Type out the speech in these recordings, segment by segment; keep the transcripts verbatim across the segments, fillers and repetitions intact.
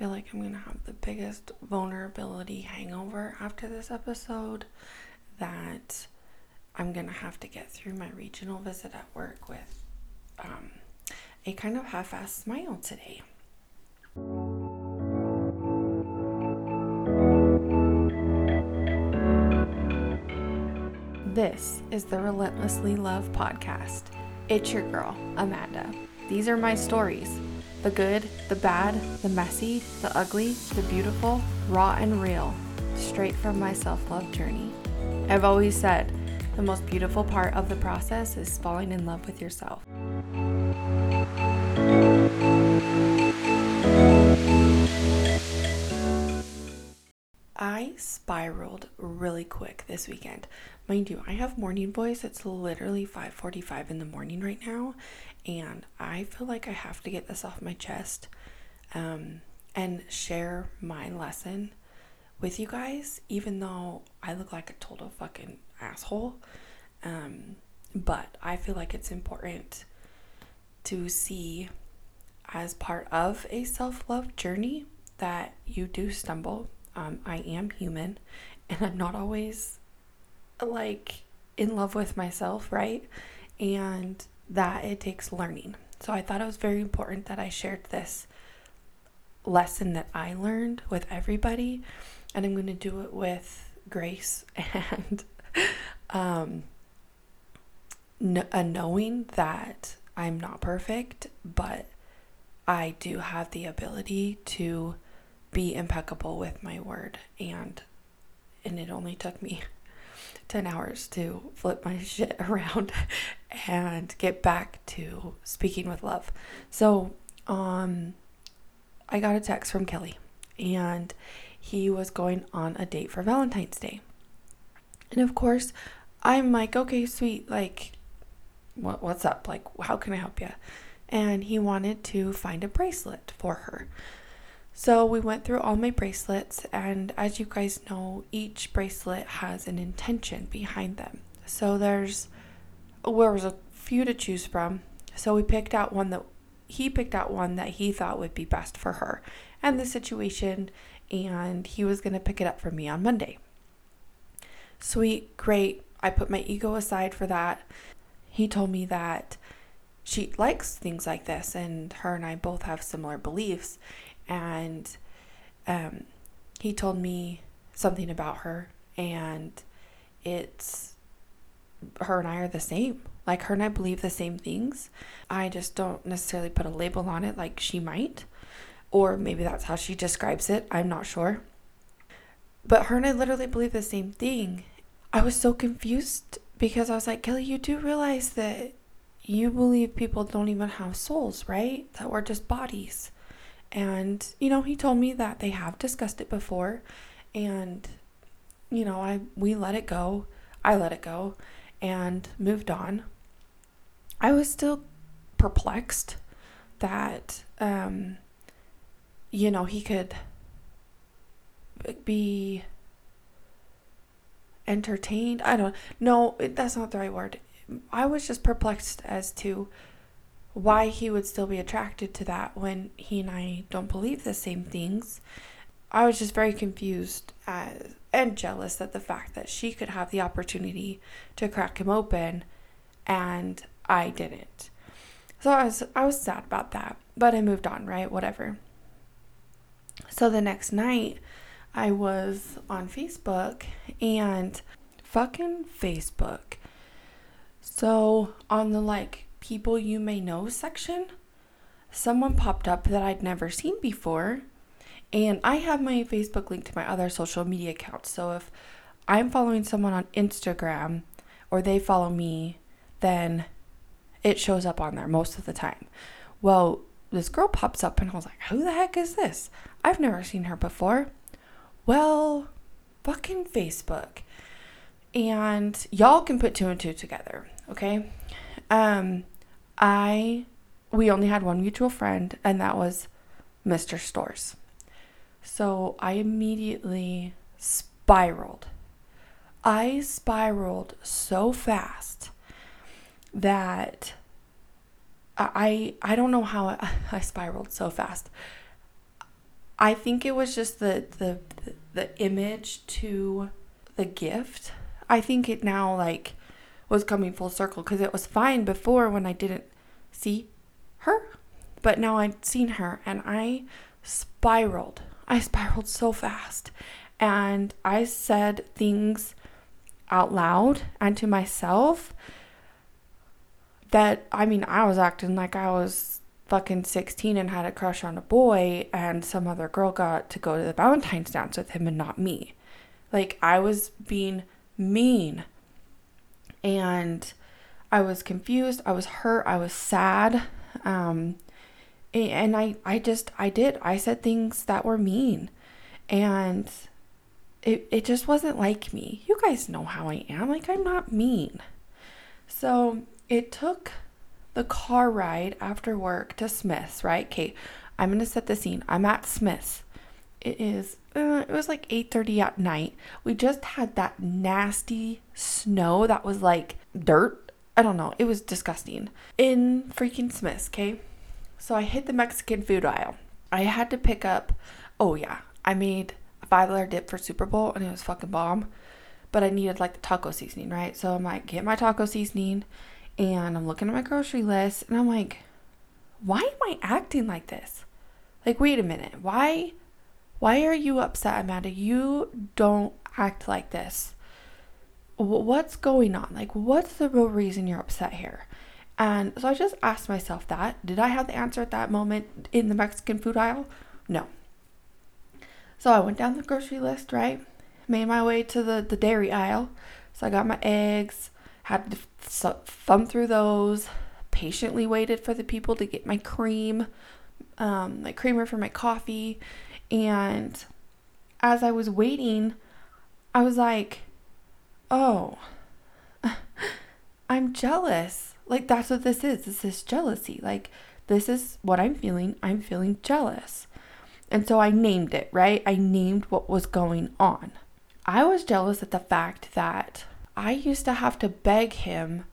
feel like I'm going to have the biggest vulnerability hangover after this episode, that I'm going to have to get through my regional visit at work with um, a kind of half-assed smile today. This is the Relentlessly Love Podcast. It's your girl, Amanda. These are my stories. The good, the bad, the messy, the ugly, the beautiful, raw and real, straight from my self-love journey. I've always said, the most beautiful part of the process is falling in love with yourself. I spiraled really quick this weekend. Mind you, I have morning voice. It's literally five forty-five in the morning right now, and I feel like I have to get this off my chest um, and share my lesson with you guys, even though I look like a total fucking asshole. Um, but I feel like it's important to see, as part of a self-love journey, that you do stumble. Um, I am human, and I'm not always, like, in love with myself, right? And that it takes learning. So I thought it was very important that I shared this lesson that I learned with everybody, and I'm going to do it with grace and um, n- a knowing that I'm not perfect, but I do have the ability to be impeccable with my word, and and it only took me ten hours to flip my shit around and get back to speaking with love. So um I got a text from Kelly, and he was going on a date for Valentine's Day, and of course I'm like, okay, sweet, like what what's up, like how can I help you? And he wanted to find a bracelet for her. So we went through all my bracelets, and as you guys know, each bracelet has an intention behind them. So there's, well, there was a few to choose from. So we picked out one that, he picked out one that he thought would be best for her and the situation, and he was going to pick it up for me on Monday. Sweet, great. I put my ego aside for that. He told me that she likes things like this, and her and I both have similar beliefs. And um, he told me something about her, and it's, her and I are the same. Like, her and I believe the same things. I just don't necessarily put a label on it like she might, or maybe that's how she describes it. I'm not sure. But her and I literally believe the same thing. I was so confused because I was like, Kelly, you do realize that you believe people don't even have souls, right? That we're just bodies. And, you know, he told me that they have discussed it before, and, you know, I, we let it go. I let it go and moved on. I was still perplexed that, um, you know, he could be entertained. I don't know. No, that's not the right word. I was just perplexed as to why he would still be attracted to that when he and I don't believe the same things. I was just very confused as, and jealous at the fact that she could have the opportunity to crack him open and I didn't. So I was I was sad about that, but I moved on, right? Whatever. So the next night I was on Facebook, and fucking Facebook. So on the like people you may know section, someone popped up that I'd never seen before, and I have my Facebook linked to my other social media accounts. So if I'm following someone on Instagram or they follow me, then it shows up on there most of the time. Well, this girl pops up, and I was like, who the heck is this? I've never seen her before. Well, fucking Facebook. And y'all can put two and two together, okay? Um, I, we only had one mutual friend, and that was Mister Storrs. So I immediately spiraled. I spiraled so fast that I, I don't know how I, I spiraled so fast. I think it was just the the the image to the gift. I think it now like was coming full circle, because it was fine before when I didn't see her, but now I'd seen her and I spiraled. I spiraled so fast, and I said things out loud and to myself that, I mean, I was acting like I was fucking sixteen and had a crush on a boy, and some other girl got to go to the Valentine's dance with him and not me. Like, I was being mean, and I was confused, I was hurt, I was sad, um, and I, I just, I did, I said things that were mean, and it, it just wasn't like me. You guys know how I am, like, I'm not mean. So it took the car ride after work to Smith's, right? Okay, I'm gonna set the scene. I'm at Smith's. It is, uh, it was like eight thirty at night. We just had that nasty snow that was like dirt. I don't know. It was disgusting. In freaking Smith's, okay? So I hit the Mexican food aisle. I had to pick up, oh yeah, I made a five dollar dip for Super Bowl and it was fucking bomb. But I needed like the taco seasoning, right? So I'm like, get my taco seasoning. And I'm looking at my grocery list and I'm like, why am I acting like this? Like, wait a minute. Why, why are you upset, Amanda? You don't act like this. What's going on? Like, what's the real reason you're upset here? And so I just asked myself that. Did I have the answer at that moment in the Mexican food aisle? No. So I went down the grocery list, right? Made my way to the, the dairy aisle. So I got my eggs. Had to thumb through those, patiently waited for the people to get my cream, um, my creamer for my coffee. And as I was waiting, I was like, oh, I'm jealous. Like, that's what this is. This is jealousy. Like, this is what I'm feeling. I'm feeling jealous. And so I named it, right? I named what was going on. I was jealous at the fact that I used to have to beg him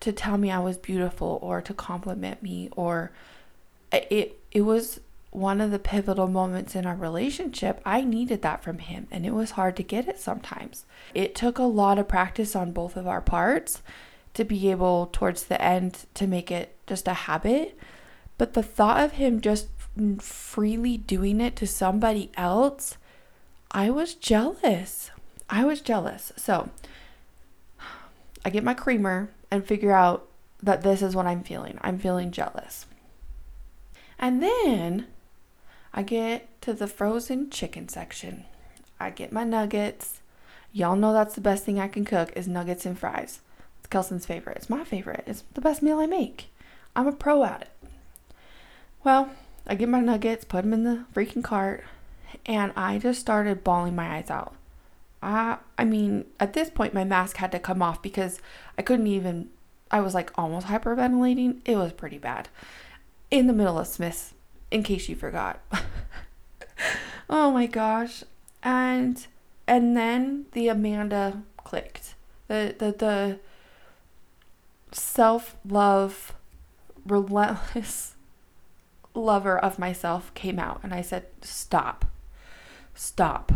to tell me I was beautiful or to compliment me, or it it was one of the pivotal moments in our relationship. I needed that from him, and it was hard to get it sometimes. It took a lot of practice on both of our parts to be able towards the end to make it just a habit. But the thought of him just freely doing it to somebody else, I was jealous. I was jealous. So I get my creamer and figure out that this is what I'm feeling. I'm feeling jealous. And then I get to the frozen chicken section. I get my nuggets. Y'all know that's the best thing I can cook is nuggets and fries. It's Kelson's favorite. It's my favorite. It's the best meal I make. I'm a pro at it. Well, I get my nuggets, put them in the freaking cart, and I just started bawling my eyes out. I, I mean, at this point, my mask had to come off because I couldn't even, I was like almost hyperventilating. It was pretty bad. In the middle of Smith's, in case you forgot. Oh my gosh. And, and then the Amanda clicked. The, the, the self-love, relentless lover of myself came out, and I said, stop, stop.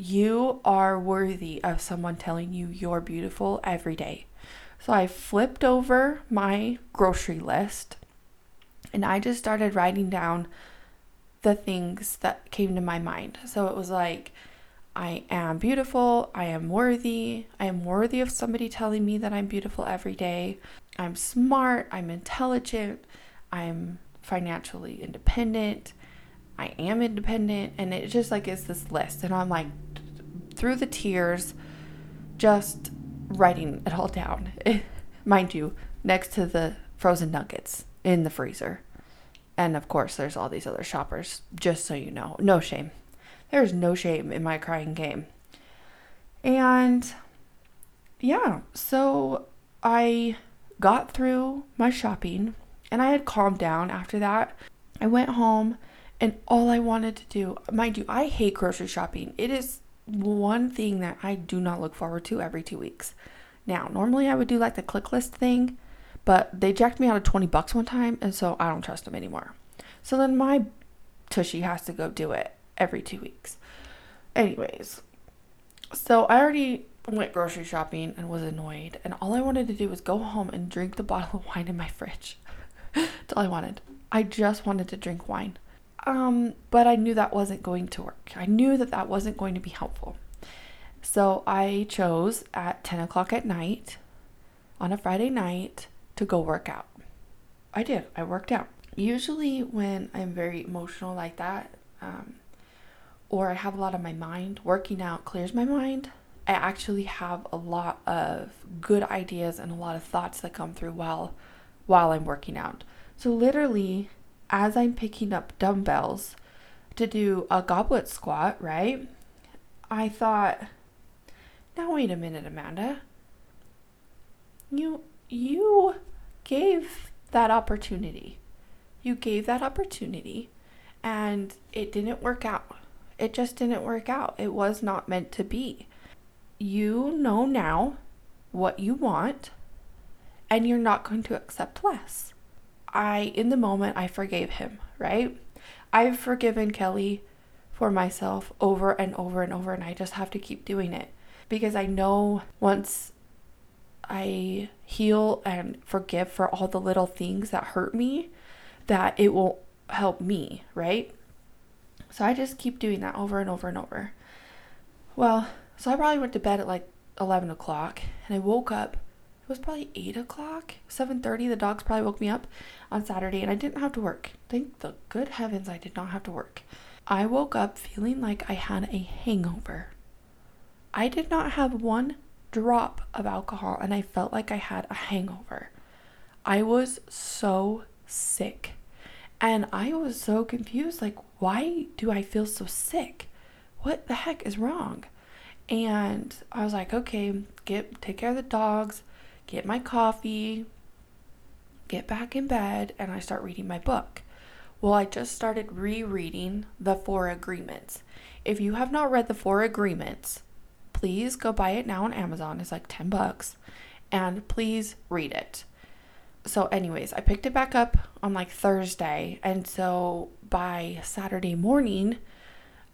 You are worthy of someone telling you you're beautiful every day. So I flipped over my grocery list and I just started writing down the things that came to my mind. So it was like, I am beautiful. I am worthy. I am worthy of somebody telling me that I'm beautiful every day. I'm smart. I'm intelligent. I'm financially independent. I am independent, and it just like is this list, and I'm like through the tears just writing it all down. Mind you, next to the frozen nuggets in the freezer, and of course there's all these other shoppers, just so you know. No shame. There's no shame in my crying game. And yeah, so I got through my shopping and I had calmed down after that. I went home. And all I wanted to do, mind you, I hate grocery shopping. It is one thing that I do not look forward to every two weeks. Now, normally I would do like the click list thing, but they jacked me out of twenty bucks one time. And so I don't trust them anymore. So then my tushy has to go do it. every two weeks. Anyways, so I already went grocery shopping and was annoyed, and all I wanted to do was go home and drink the bottle of wine in my fridge. That's all I wanted. I just wanted to drink wine. Um, but I knew that wasn't going to work. I knew that that wasn't going to be helpful. So I chose at ten o'clock at night on a Friday night to go work out. I did. I worked out. Usually when I'm very emotional like that, um, or I have a lot on my mind, working out clears my mind. I actually have a lot of good ideas and a lot of thoughts that come through while while I'm working out. So literally, as I'm picking up dumbbells to do a goblet squat, right? I thought, now wait a minute, Amanda. You you gave that opportunity. You gave that opportunity and it didn't work out. It just didn't work out. It was not meant to be. You know now what you want and you're not going to accept less. I, in the moment, I forgave him, right? I've forgiven Kelly for myself over and over and over, and I just have to keep doing it because I know once I heal and forgive for all the little things that hurt me, that it will help me, right? So I just keep doing that over and over and over. Well, so I probably went to bed at like eleven o'clock and I woke up. It was probably eight o'clock, seven thirty. The dogs probably woke me up on Saturday and I didn't have to work. Thank the good heavens I did not have to work. I woke up feeling like I had a hangover. I did not have one drop of alcohol and I felt like I had a hangover. I was so sick and I was so confused. Like, why do I feel so sick? What the heck is wrong? And I was like, okay, get take care of the dogs, get my coffee, get back in bed, and I start reading my book. Well, I just started rereading The Four Agreements. If you have not read The Four Agreements, please go buy it now on Amazon. It's like ten bucks, and please read it. So anyways, I picked it back up on like Thursday, and so by Saturday morning,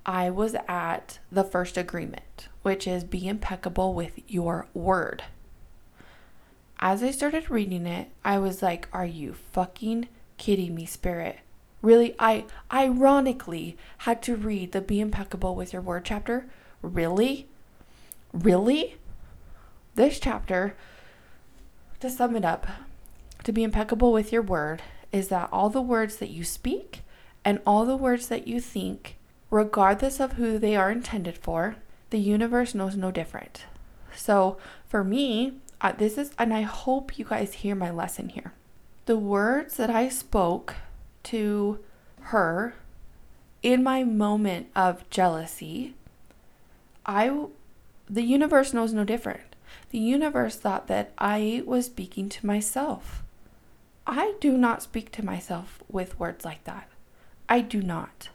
I was at the first agreement, which is be impeccable with your word. As I started reading it, I was like, are you fucking kidding me, Spirit? Really? I ironically had to read the be impeccable with your word chapter. Really? Really? This chapter, to sum it up, to be impeccable with your word is that all the words that you speak and all the words that you think, regardless of who they are intended for, the universe knows no different. So for me, uh, this is, and I hope you guys hear my lesson here. The words that I spoke to her in my moment of jealousy, I, the universe knows no different. The universe thought that I was speaking to myself. I do not speak to myself with words like that. I do not.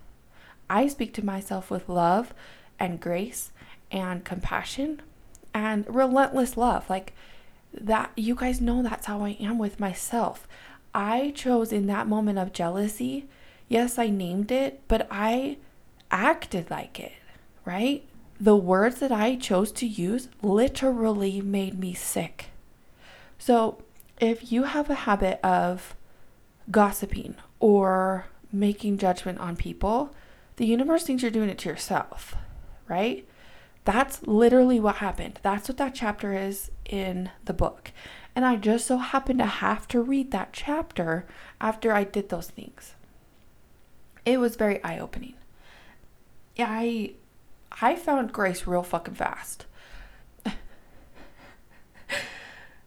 I speak to myself with love and grace and compassion and relentless love. Like that, you guys know that's how I am with myself. I chose in that moment of jealousy. Yes, I named it, but I acted like it, right? The words that I chose to use literally made me sick. So if you have a habit of gossiping or making judgment on people, the universe thinks you're doing it to yourself, right? That's literally what happened. That's what that chapter is in the book. And I just so happened to have to read that chapter after I did those things. It was very eye-opening. I, I found grace real fucking fast.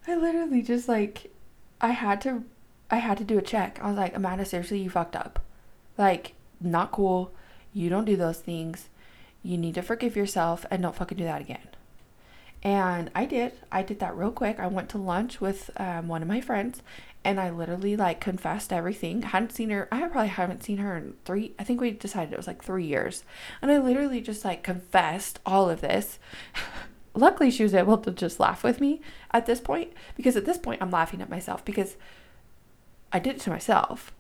I literally just like, I had to, I had to do a check. I was like, Amanda, seriously, you fucked up. Like, not cool. You don't do those things. You need to forgive yourself and don't fucking do that again. And I did. I did that real quick. I went to lunch with um, one of my friends and I literally like confessed everything. I hadn't seen her. I probably haven't seen her in three. I think we decided it was like three years. And I literally just like confessed all of this. Luckily, she was able to just laugh with me at this point, because at this point I'm laughing at myself because I did it to myself.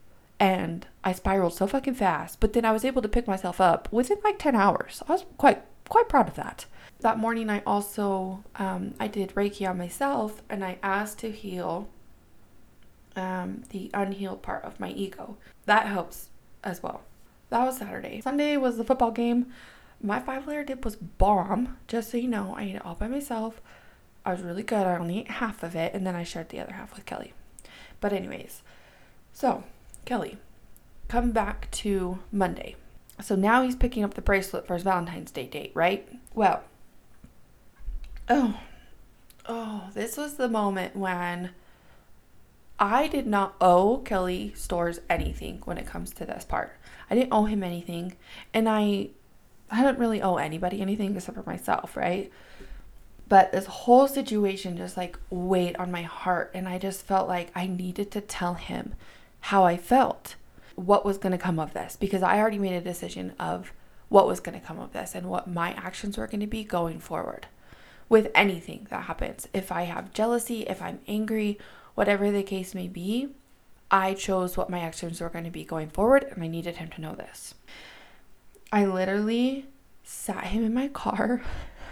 and I spiraled so fucking fast, but then I was able to pick myself up within like ten hours. I was quite, quite proud of that. That morning, I also, um, I did Reiki on myself, and I asked to heal um, the unhealed part of my ego. That helps as well. That was Saturday. Sunday was the football game. My five-layer dip was bomb. Just so you know, I ate it all by myself. I was really good. I only ate half of it, and then I shared the other half with Kelly. But anyways, so Kelly, come back to Monday. So now he's picking up the bracelet for his Valentine's Day date, right? Well, oh, oh, this was the moment when I did not owe Kelly Storrs anything when it comes to this part. I didn't owe him anything, and I, I don't really owe anybody anything except for myself, right? But this whole situation just like weighed on my heart, and I just felt like I needed to tell him how I felt, what was going to come of this, because I already made a decision of what was going to come of this and what my actions were going to be going forward with anything that happens. If I have jealousy, if I'm angry, whatever the case may be, I chose what my actions were going to be going forward, and I needed him to know this. I literally sat him in my car.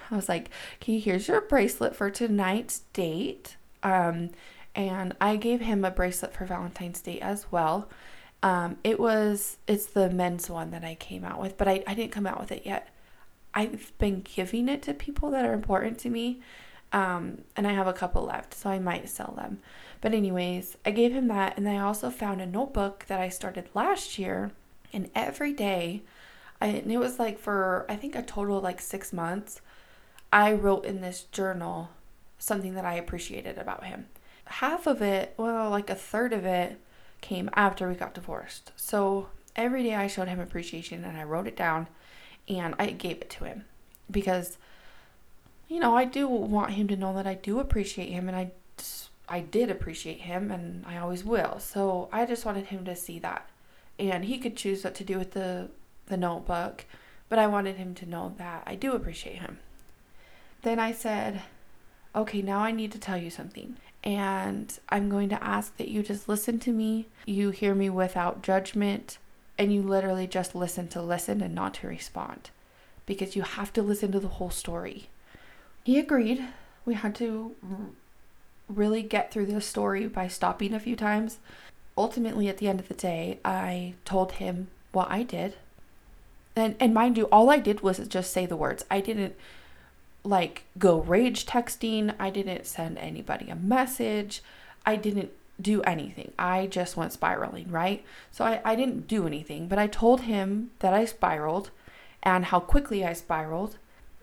I was like, okay, here's your bracelet for tonight's date. Um, and I gave him a bracelet for Valentine's Day as well. Um, it was, it's the men's one that I came out with, but I, I didn't come out with it yet. I've been giving it to people that are important to me. Um, and I have a couple left, so I might sell them. But anyways, I gave him that. And I also found a notebook that I started last year, and every day I, and it was like for, I think a total of like six months, I wrote in this journal something that I appreciated about him. Half of it, well, like a third of it came after we got divorced. So every day I showed him appreciation, and I wrote it down, and I gave it to him because, you know, I do want him to know that I do appreciate him, and I, I did appreciate him, and I always will. So I just wanted him to see that, and he could choose what to do with the, the notebook, but I wanted him to know that I do appreciate him. Then I said, okay, now I need to tell you something. And I'm going to ask that you just listen to me. You hear me without judgment. And you literally just listen to listen and not to respond. Because you have to listen to the whole story. He agreed. We had to really get through this story by stopping a few times. Ultimately, at the end of the day, I told him what I did. And, and mind you, all I did was just say the words. I didn't like go rage texting. I didn't send anybody a message. I didn't do anything. I just went spiraling, right? So I, I didn't do anything, but I told him that I spiraled and how quickly I spiraled.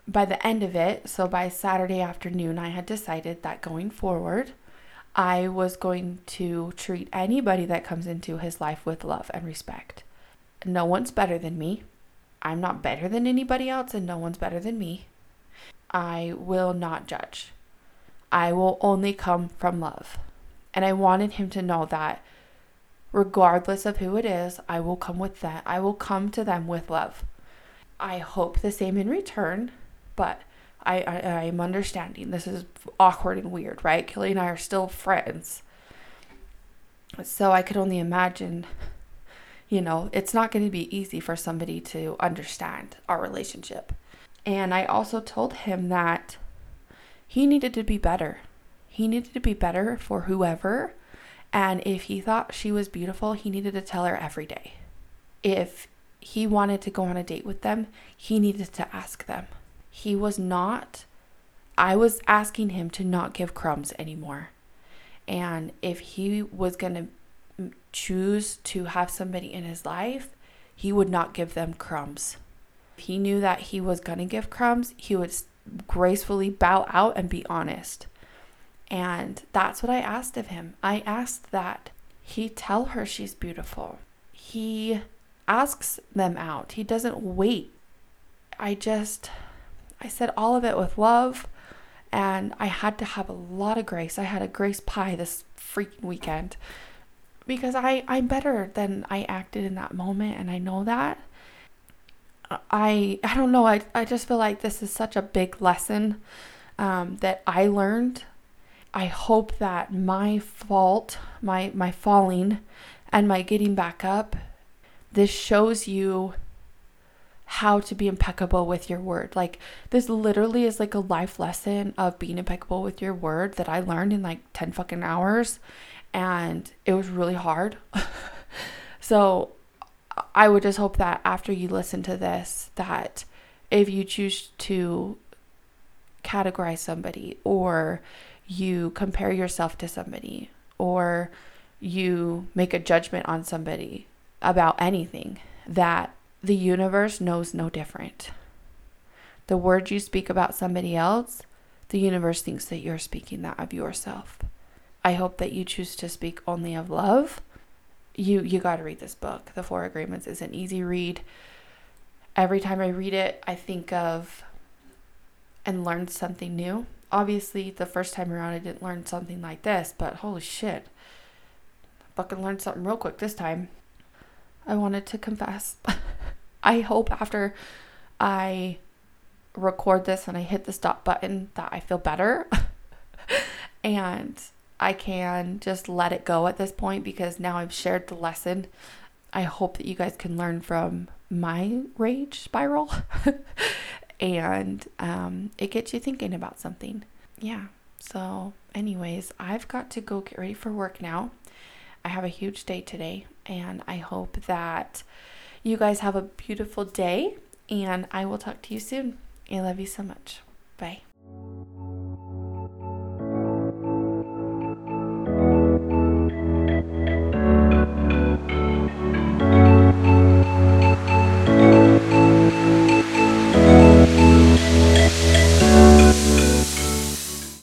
By the end of it, so by Saturday afternoon, I had decided that going forward, I was going to treat anybody that comes into his life with love and respect. No one's better than me. I'm not better than anybody else, and no one's better than me. I will not judge. I will only come from love. And I wanted him to know that regardless of who it is, I will come with that. I will come to them with love. I hope the same in return, but I, I, I am understanding. This is awkward and weird, right? Kelly and I are still friends. So I could only imagine, you know, it's not going to be easy for somebody to understand our relationship. And I also told him that he needed to be better. He needed to be better for whoever. And if he thought she was beautiful, he needed to tell her every day. If he wanted to go on a date with them, he needed to ask them. He was not, I was asking him to not give crumbs anymore. And if he was going to choose to have somebody in his life, he would not give them crumbs. He knew that he was going to give crumbs. He would gracefully bow out and be honest. And that's what I asked of him. I asked that he tell her she's beautiful. He asks them out. He doesn't wait. I just, I said all of it with love. And I had to have a lot of grace. I had a grace pie this freaking weekend. Because I, I'm better than I acted in that moment. And I know that. I I don't know, I, I just feel like this is such a big lesson um, that I learned. I hope that my fault, my, my falling and my getting back up, this shows you how to be impeccable with your word. Like, this literally is like a life lesson of being impeccable with your word that I learned in like ten fucking hours, and it was really hard. So I would just hope that after you listen to this, that if you choose to categorize somebody, or you compare yourself to somebody, or you make a judgment on somebody about anything, that the universe knows no different. The words you speak about somebody else, the universe thinks that you're speaking that of yourself. I hope that you choose to speak only of love. You you got to read this book. The Four Agreements is an easy read. Every time I read it, I think of and learn something new. Obviously, the first time around, I didn't learn something like this, but holy shit, I fucking learned something real quick this time. I wanted to confess. I hope after I record this and I hit the stop button that I feel better and I can just let it go at this point, because now I've shared the lesson. I hope that you guys can learn from my rage spiral and um, it gets you thinking about something. Yeah. So anyways, I've got to go get ready for work now. I have a huge day today, and I hope that you guys have a beautiful day, and I will talk to you soon. I love you so much. Bye.